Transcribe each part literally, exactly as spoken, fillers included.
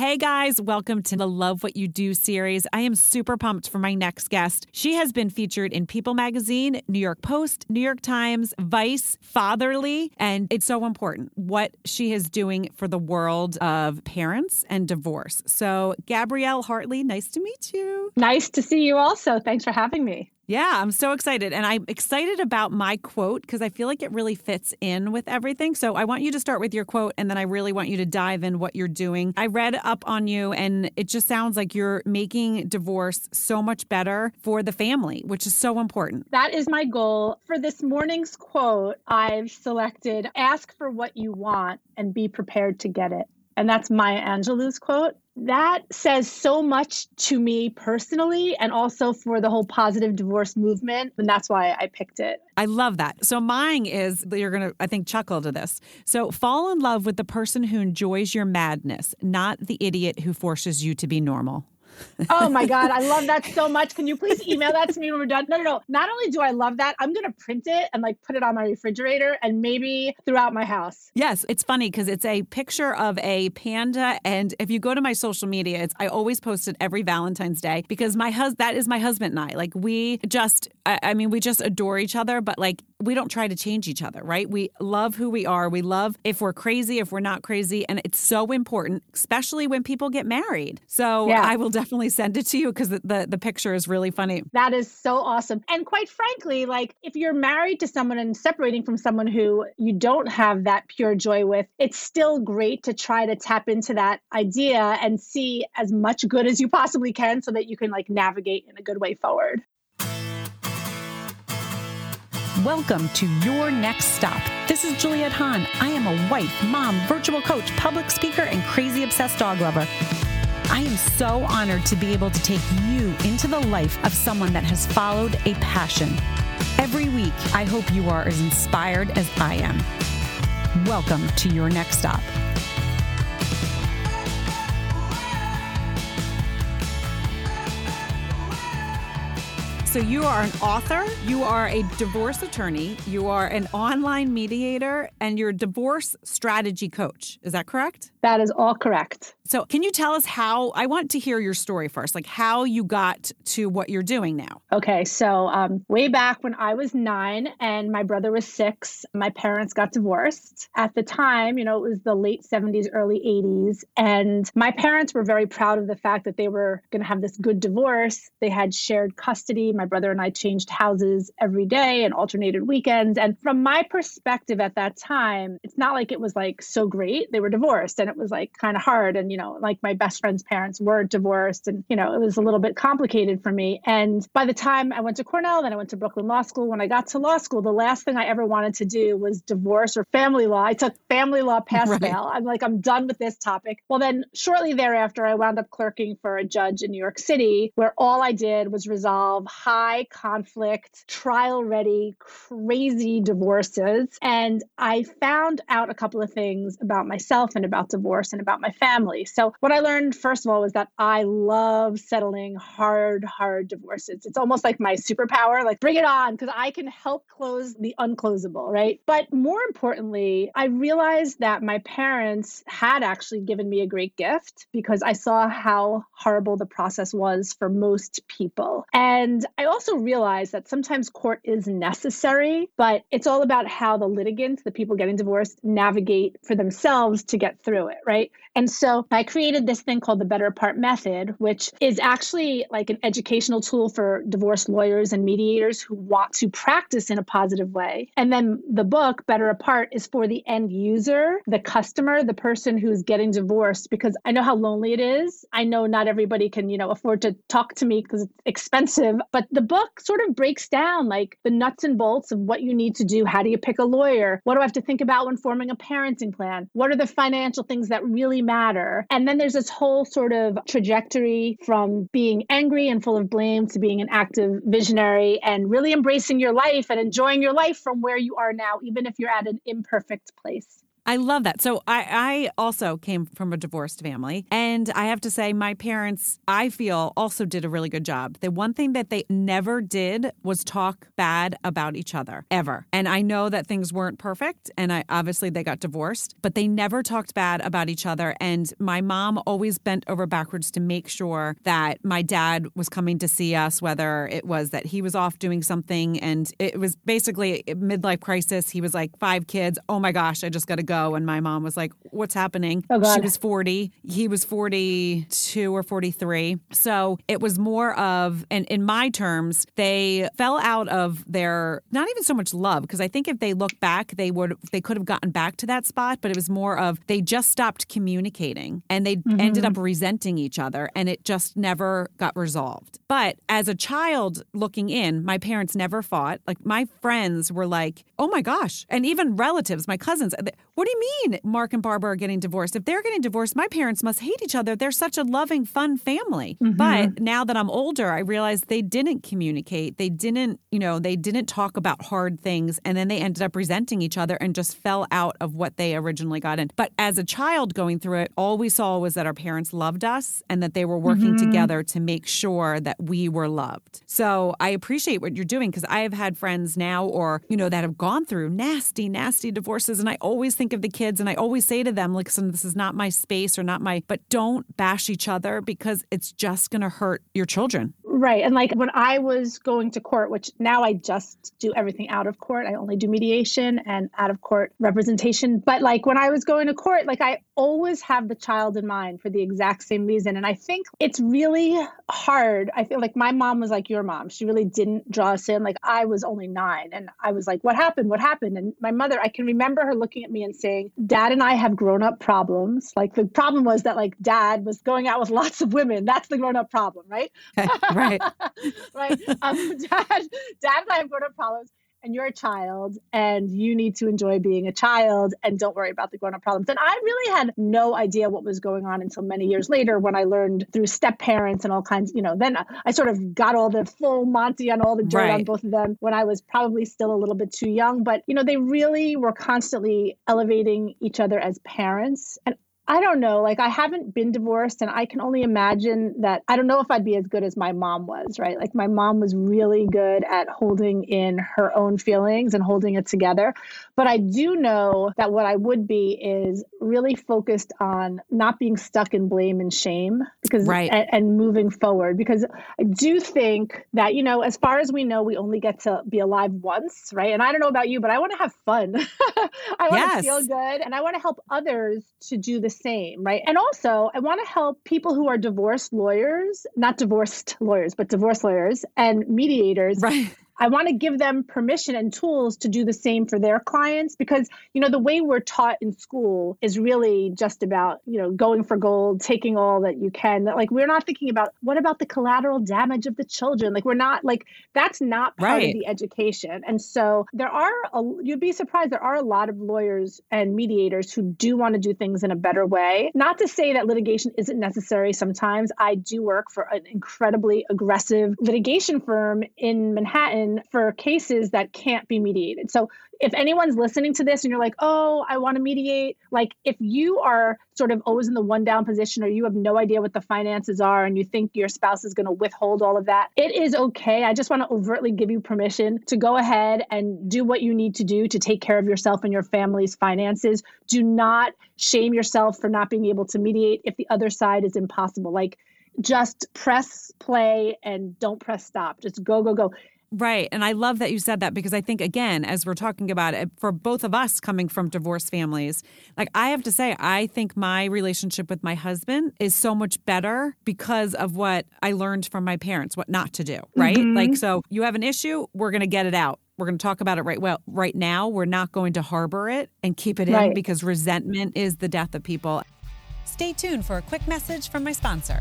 Hey guys, welcome to the Love What You Do series. I am super pumped for my next guest. She has been featured in People Magazine, New York Post, New York Times, Vice, Fatherly, and it's so important what she is doing for the world of parents and divorce. So Gabrielle Hartley, nice to meet you. Nice to see you also. Thanks for having me. Yeah, I'm so excited. And I'm excited about my quote because I feel like it really fits in with everything. So I want you to start with your quote, and then I really want you to dive in what you're doing. I read up on you, and it just sounds like you're making divorce so much better for the family, which is so important. That is my goal. For this morning's quote, I've selected, ask for what you want and be prepared to get it. And that's Maya Angelou's quote. That says so much to me personally and also for the whole positive divorce movement. And that's why I picked it. I love that. So mine is, you're going to, I think, chuckle to this. So fall in love with the person who enjoys your madness, not the idiot who forces you to be normal. Oh my God, I love that so much. Can you please email that to me when we're done? No, no, no. Not only do I love that, I'm going to print it and like put it on my refrigerator and maybe throughout my house. Yes, it's funny because it's a picture of a panda. And if you go to my social media, it's, I always post it every Valentine's Day because my husband, that is my husband and I. Like we just, I, I mean, we just adore each other, but like we don't try to change each other, right? We love who we are. We love if we're crazy, if we're not crazy. And it's so important, especially when people get married. So yeah. I will definitely send it to you because the, the, the picture is really funny. That is so awesome. And quite frankly, like if you're married to someone and separating from someone who you don't have that pure joy with, it's still great to try to tap into that idea and see as much good as you possibly can so that you can like navigate in a good way forward. Welcome to Your Next Stop. This is Juliet Hahn. I am a wife, mom, virtual coach, public speaker, and crazy obsessed dog lover. I am so honored to be able to take you into the life of someone that has followed a passion. Every week, I hope you are as inspired as I am. Welcome to Your Next Stop. So you are an author, you are a divorce attorney, you are an online mediator, and you're a divorce strategy coach. Is that correct? That is all correct. So can you tell us how, I want to hear your story first, like how you got to what you're doing now. Okay, so um, way back when I was nine and my brother was six, my parents got divorced. At the time, you know, it was the late seventies, early eighties. And my parents were very proud of the fact that they were going to have this good divorce. They had shared custody. My brother and I changed houses every day and alternated weekends. And from my perspective at that time, it's not like it was like so great. They were divorced and it was like kind of hard. And, you know, like my best friend's parents were divorced and, you know, it was a little bit complicated for me. And by the time I went to Cornell, then I went to Brooklyn Law School. When I got to law school, the last thing I ever wanted to do was divorce or family law. I took family law pass fail. Right. I'm like, I'm done with this topic. Well, then shortly thereafter, I wound up clerking for a judge in New York City, where all I did was resolve high high conflict, trial-ready, crazy divorces. And I found out a couple of things about myself and about divorce and about my family. So what I learned, first of all, was that I love settling hard, hard divorces. It's almost like my superpower, like bring it on, because I can help close the unclosable, right? But more importantly, I realized that my parents had actually given me a great gift because I saw how horrible the process was for most people. And I also realized that sometimes court is necessary, but it's all about how the litigants, the people getting divorced, navigate for themselves to get through it, right? And so I created this thing called the Better Apart Method, which is actually like an educational tool for divorce lawyers and mediators who want to practice in a positive way. And then the book, Better Apart, is for the end user, the customer, the person who's getting divorced, because I know how lonely it is. I know not everybody can, you know, afford to talk to me because it's expensive, but the book sort of breaks down like the nuts and bolts of what you need to do. How do you pick a lawyer? What do I have to think about when forming a parenting plan? What are the financial things that really matter? And then there's this whole sort of trajectory from being angry and full of blame to being an active visionary and really embracing your life and enjoying your life from where you are now, even if you're at an imperfect place. I love that. So I, I also came from a divorced family. And I have to say my parents, I feel, also did a really good job. The one thing that they never did was talk bad about each other, ever. And I know that things weren't perfect. And I obviously they got divorced, but they never talked bad about each other. And my mom always bent over backwards to make sure that my dad was coming to see us, whether it was that he was off doing something. And it was basically a midlife crisis. He was like five kids. Oh, my gosh, I just got to go. And my mom was like, what's happening? Oh, God. She was forty. He was forty-two or forty-three. So it was more of, and in my terms, they fell out of their, not even so much love, because I think if they look back, they would, they could have gotten back to that spot. But it was more of they just stopped communicating and they mm-hmm. ended up resenting each other. And it just never got resolved. But as a child looking in, my parents never fought. Like my friends were like, oh, my gosh. And even relatives, my cousins, what do you mean Mark and Barbara are getting divorced? If they're getting divorced, my parents must hate each other. They're such a loving, fun family. Mm-hmm. But now that I'm older, I realize they didn't communicate. They didn't, you know, they didn't talk about hard things. And then they ended up resenting each other and just fell out of what they originally got in. But as a child going through it, all we saw was that our parents loved us and that they were working mm-hmm. together to make sure that we were loved. So I appreciate what you're doing because I have had friends now or, you know, that have gone through nasty, nasty divorces. And I always think of the kids and I always say to them, listen, this is not my space or not my, but don't bash each other because it's just going to hurt your children. Right. And like when I was going to court, which now I just do everything out of court, I only do mediation and out of court representation. But like when I was going to court, like I always have the child in mind for the exact same reason. And I think it's really hard. I feel like my mom was like your mom. She really didn't draw us in. Like I was only nine and I was like, what happened? What happened? And my mother, I can remember her looking at me and saying, Dad and I have grown up problems. Like the problem was that like Dad was going out with lots of women. That's the grown up problem, right? Right. Right. Um, dad, dad and I have grown up problems. And you're a child and you need to enjoy being a child and don't worry about the grown-up problems. And I really had no idea what was going on until many years later when I learned through step-parents and all kinds, you know, then I sort of got all the full Monty on all the dirt right. on both of them when I was probably still a little bit too young. But, you know, they really were constantly elevating each other as parents. And I don't know, like I haven't been divorced and I can only imagine that I don't know if I'd be as good as my mom was, right? Like my mom was really good at holding in her own feelings and holding it together. But I do know that what I would be is really focused on not being stuck in blame and shame because right. and, and moving forward. Because I do think that, you know, as far as we know, we only get to be alive once, right? And I don't know about you, but I want to have fun. I want yes. to feel good and I want to help others to do the same, right? And also, I want to help people who are divorced lawyers, not divorced lawyers, but divorce lawyers and mediators. Right. I want to give them permission and tools to do the same for their clients because, you know, the way we're taught in school is really just about, you know, going for gold, taking all that you can. Like, we're not thinking about what about the collateral damage of the children? Like, we're not like, that's not part right. of the education. And so there are, a, you'd be surprised, there are a lot of lawyers and mediators who do want to do things in a better way. Not to say that litigation isn't necessary sometimes. I do work for an incredibly aggressive litigation firm in Manhattan for cases that can't be mediated. So if anyone's listening to this and you're like, oh, I want to mediate, like if you are sort of always in the one down position or you have no idea what the finances are and you think your spouse is going to withhold all of that, it is okay. I just want to overtly give you permission to go ahead and do what you need to do to take care of yourself and your family's finances. Do not shame yourself for not being able to mediate if the other side is impossible. Like just press play and don't press stop. Just go, go, go. Right. And I love that you said that because I think, again, as we're talking about it, for both of us coming from divorced families, like I have to say, I think my relationship with my husband is so much better because of what I learned from my parents, what not to do. Right. Mm-hmm. Like, so you have an issue, we're going to get it out. We're going to talk about it right well right now. We're not going to harbor it and keep it in right. because resentment is the death of people. Stay tuned for a quick message from my sponsor.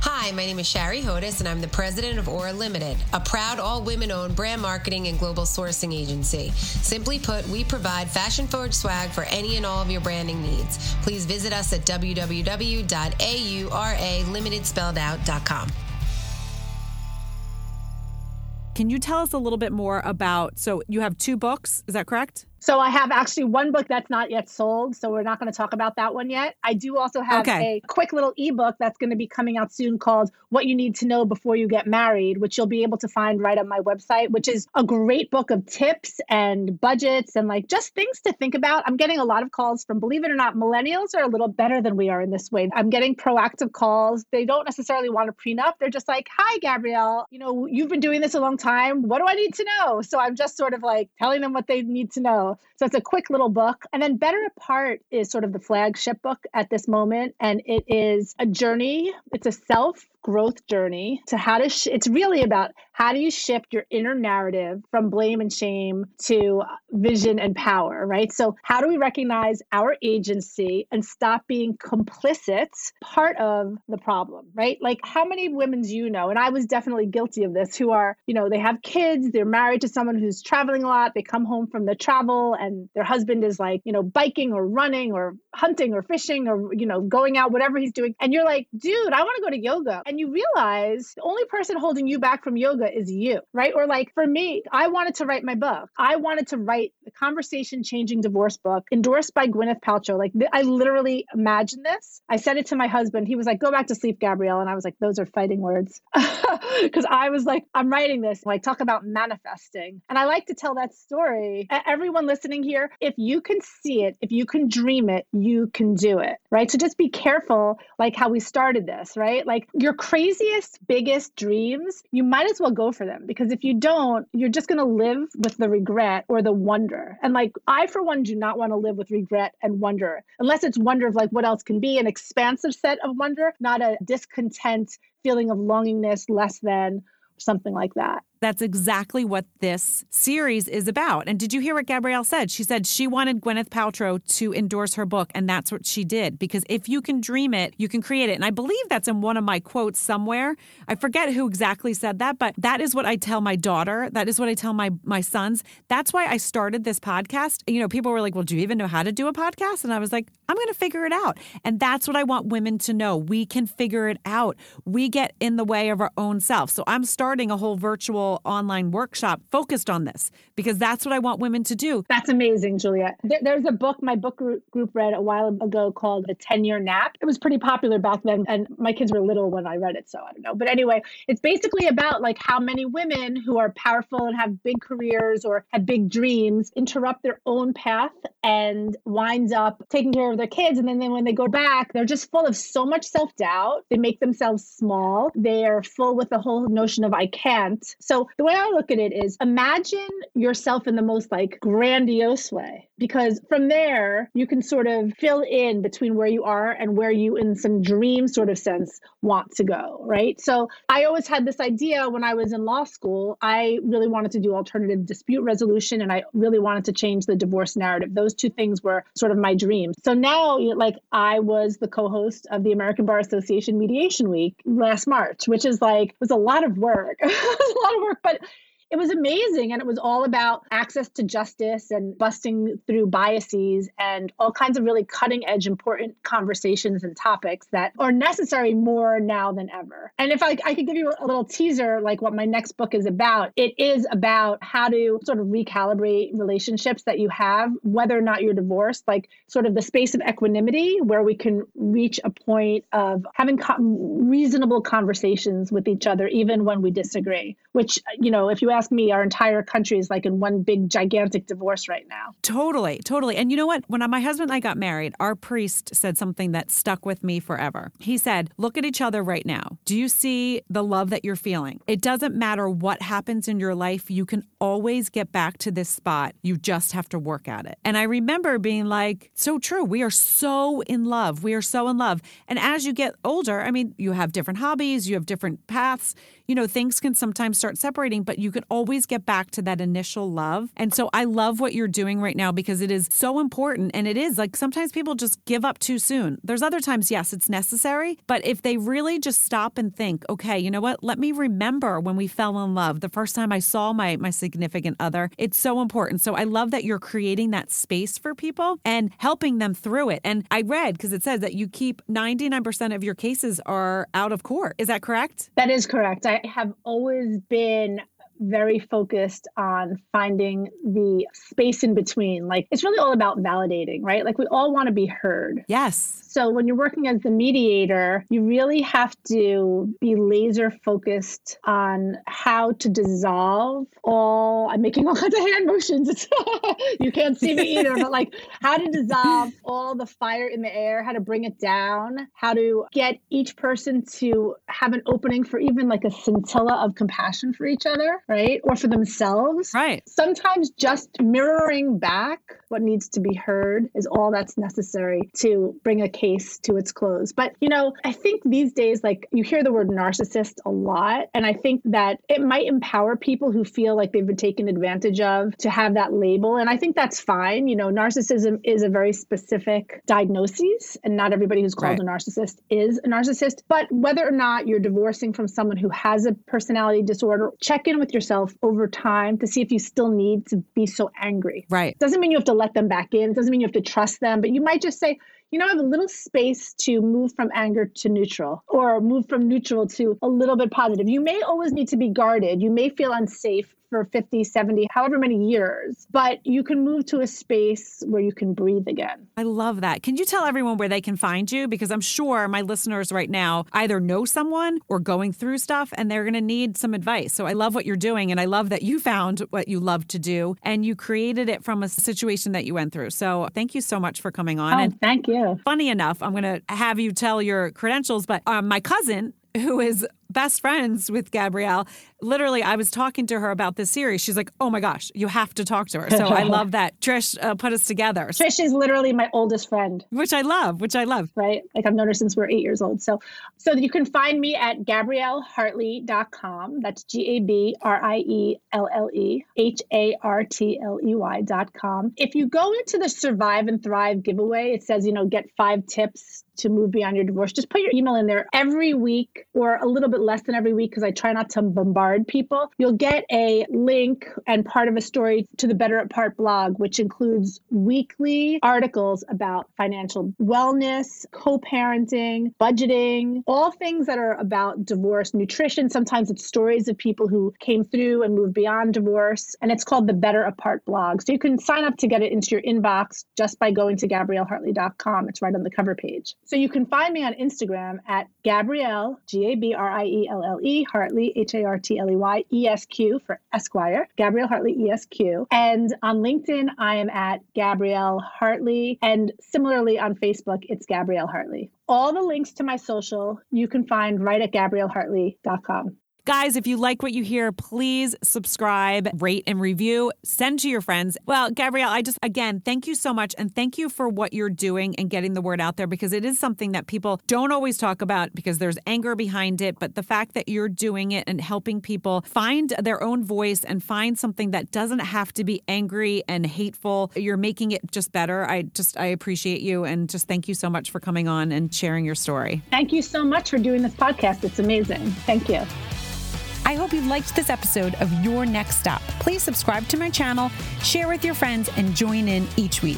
Hi, my name is Shari Hodis, and I'm the president of Aura Limited, a proud all-women-owned brand marketing and global sourcing agency. Simply put, we provide fashion-forward swag for any and all of your branding needs. Please visit us at w w w dot aura limited spelled out dot com. Can you tell us a little bit more about, so you have two books, is that correct? So I have actually one book that's not yet sold, so we're not going to talk about that one yet. I do also have okay. a quick little ebook that's going to be coming out soon called What You Need to Know Before You Get Married, which you'll be able to find right on my website, which is a great book of tips and budgets and like just things to think about. I'm getting a lot of calls from, believe it or not, millennials are a little better than we are in this way. I'm getting proactive calls. They don't necessarily want a prenup. They're just like, hi, Gabrielle, you know, you've been doing this a long time. What do I need to know? So I'm just sort of like telling them what they need to know. So it's a quick little book. And then Better Apart is sort of the flagship book at this moment. And it is a journey. It's a self-growth journey to how to, sh- it's really about how do you shift your inner narrative from blame and shame to vision and power, right? So how do we recognize our agency and stop being complicit part of the problem, right? Like how many women do you know, and I was definitely guilty of this, who are, you know, they have kids, they're married to someone who's traveling a lot, they come home from the travel, and their husband is like, you know, biking or running or hunting or fishing or, you know, going out, whatever he's doing. And you're like, dude, I want to go to yoga. And you realize the only person holding you back from yoga is you, right? Or like for me, I wanted to write my book. I wanted to write the Conversation Changing Divorce book endorsed by Gwyneth Paltrow. Like I literally imagined this. I said it to my husband. He was like, go back to sleep, Gabrielle. And I was like, those are fighting words. Because I was like, I'm writing this. Like talk about manifesting. And I like to tell that story. Everyone listening here, if you can see it, if you can dream it, you can do it, right? So just be careful, like how we started this, right? Like your craziest, biggest dreams, you might as well go for them, because if you don't, you're just going to live with the regret or the wonder. And like, I, for one, do not want to live with regret and wonder, unless it's wonder of like what else can be, an expansive set of wonder, not a discontent feeling of longingness, less than, something like that. That's exactly what this series is about. And did you hear what Gabrielle said? She said she wanted Gwyneth Paltrow to endorse her book, and that's what she did. Because if you can dream it, you can create it. And I believe that's in one of my quotes somewhere. I forget who exactly said that, but that is what I tell my daughter. That is what I tell my, my sons. That's why I started this podcast. You know, people were like, well, do you even know how to do a podcast? And I was like, I'm going to figure it out. And that's what I want women to know. We can figure it out. We get in the way of our own self. So I'm starting a whole virtual online workshop focused on this, because that's what I want women to do. That's amazing, Juliet. There, there's a book my book group read a while ago called The Ten Year Nap. It was pretty popular back then, and my kids were little when I read it, so I don't know. But anyway, it's basically about like how many women who are powerful and have big careers or have big dreams interrupt their own path and wind up taking care of their kids. And then, then when they go back, they're just full of so much self-doubt. They make themselves small. They're full with the whole notion of I can't. So the way I look at it is imagine yourself in the most like grandiose way, because from there you can sort of fill in between where you are and where you in some dream sort of sense want to go, right? So I always had this idea when I was in law school, I really wanted to do alternative dispute resolution and I really wanted to change the divorce narrative. Those two things were sort of my dreams. So now like I was the co-host of the American Bar Association Mediation Week last March, which is like, was a lot of work, a lot of work. But it was amazing. And it was all about access to justice and busting through biases and all kinds of really cutting edge, important conversations and topics that are necessary more now than ever. And if I, I could give you a little teaser, like what my next book is about, it is about how to sort of recalibrate relationships that you have, whether or not you're divorced, like sort of the space of equanimity where we can reach a point of having co- reasonable conversations with each other, even when we disagree, which, you know, if you ask me, our entire country is like in one big, gigantic divorce right now. Totally, totally. And you know what? When my husband and I got married, our priest said something that stuck with me forever. He said, look at each other right now. Do you see the love that you're feeling? It doesn't matter what happens in your life. You can always get back to this spot. You just have to work at it. And I remember being like, so true. We are so in love. We are so in love. And as you get older, I mean, you have different hobbies, you have different paths. You know, things can sometimes start separating, but you can always get back to that initial love. And so I love what you're doing right now because it is so important. And it is like sometimes people just give up too soon. There's other times, yes, it's necessary. But if they really just stop and think, okay, you know what? Let me remember when we fell in love the first time I saw my, my significant other. It's so important. So I love that you're creating that space for people and helping them through it. And I read, because it says that you keep ninety-nine percent of your cases are out of court. Is that correct? That is correct. I have always been very focused on finding the space in between. Like, it's really all about validating, right? Like, we all want to be heard. Yes. So when you're working as the mediator, you really have to be laser focused on how to dissolve all, I'm making all kinds of hand motions. It's, you can't see me either, but like how to dissolve all the fire in the air, how to bring it down, how to get each person to have an opening for even like a scintilla of compassion for each other, right? Or for themselves. Right. Sometimes just mirroring back what needs to be heard is all that's necessary to bring a case to its close. But, you know, I think these days, like, you hear the word narcissist a lot. And I think that it might empower people who feel like they've been taken advantage of to have that label. And I think that's fine. You know, narcissism is a very specific diagnosis, and not everybody who's called right. a narcissist is a narcissist. But whether or not you're divorcing from someone who has a personality disorder, check in with yourself over time to see if you still need to be so angry. Right. Doesn't mean you have to let them back in. It doesn't mean you have to trust them, but you might just say, you know, I have a little space to move from anger to neutral, or move from neutral to a little bit positive. You may always need to be guarded. You may feel unsafe for fifty, seventy, however many years, but you can move to a space where you can breathe again. I love that. Can you tell everyone where they can find you? Because I'm sure my listeners right now either know someone or going through stuff, and they're going to need some advice. So I love what you're doing, and I love that you found what you love to do, and you created it from a situation that you went through. So thank you so much for coming on. Oh, and thank you. Funny enough, I'm going to have you tell your credentials, but um, my cousin, who is best friends with Gabrielle, literally, I was talking to her about this series. She's like, oh my gosh, you have to talk to her. So I love that Trish uh, put us together. Trish is literally my oldest friend. Which I love, which I love. Right? Like, I've known her since we were eight years old. So so you can find me at gabrielle hartley dot com. That's G A B R I E L L E H A R T L E Y dot com. If you go into the Survive and Thrive giveaway, it says, you know, get five tips to move beyond your divorce. Just put your email in there every week, or a little bit less than every week, because I try not to bombard people. You'll get a link and part of a story to the Better Apart blog, which includes weekly articles about financial wellness, co-parenting, budgeting, all things that are about divorce, nutrition. Sometimes it's stories of people who came through and moved beyond divorce. And it's called the Better Apart blog. So you can sign up to get it into your inbox just by going to gabrielle hartley dot com. It's right on the cover page. So you can find me on Instagram at Gabrielle, G A B R I E L L E, Hartley, H A R T L E Y, E S Q for Esquire, Gabrielle Hartley, E S Q. And on LinkedIn, I am at Gabrielle Hartley. And similarly on Facebook, it's Gabrielle Hartley. All the links to my social you can find right at gabrielle hartley dot com. Guys, if you like what you hear, please subscribe, rate, and review. Send to your friends. Well, Gabrielle, I just, again, thank you so much. And thank you for what you're doing and getting the word out there, because it is something that people don't always talk about because there's anger behind it. But the fact that you're doing it and helping people find their own voice and find something that doesn't have to be angry and hateful, you're making it just better. I just, I appreciate you. And just thank you so much for coming on and sharing your story. Thank you so much for doing this podcast. It's amazing. Thank you. I hope you liked this episode of Your Next Stop. Please subscribe to my channel, share with your friends, and join in each week.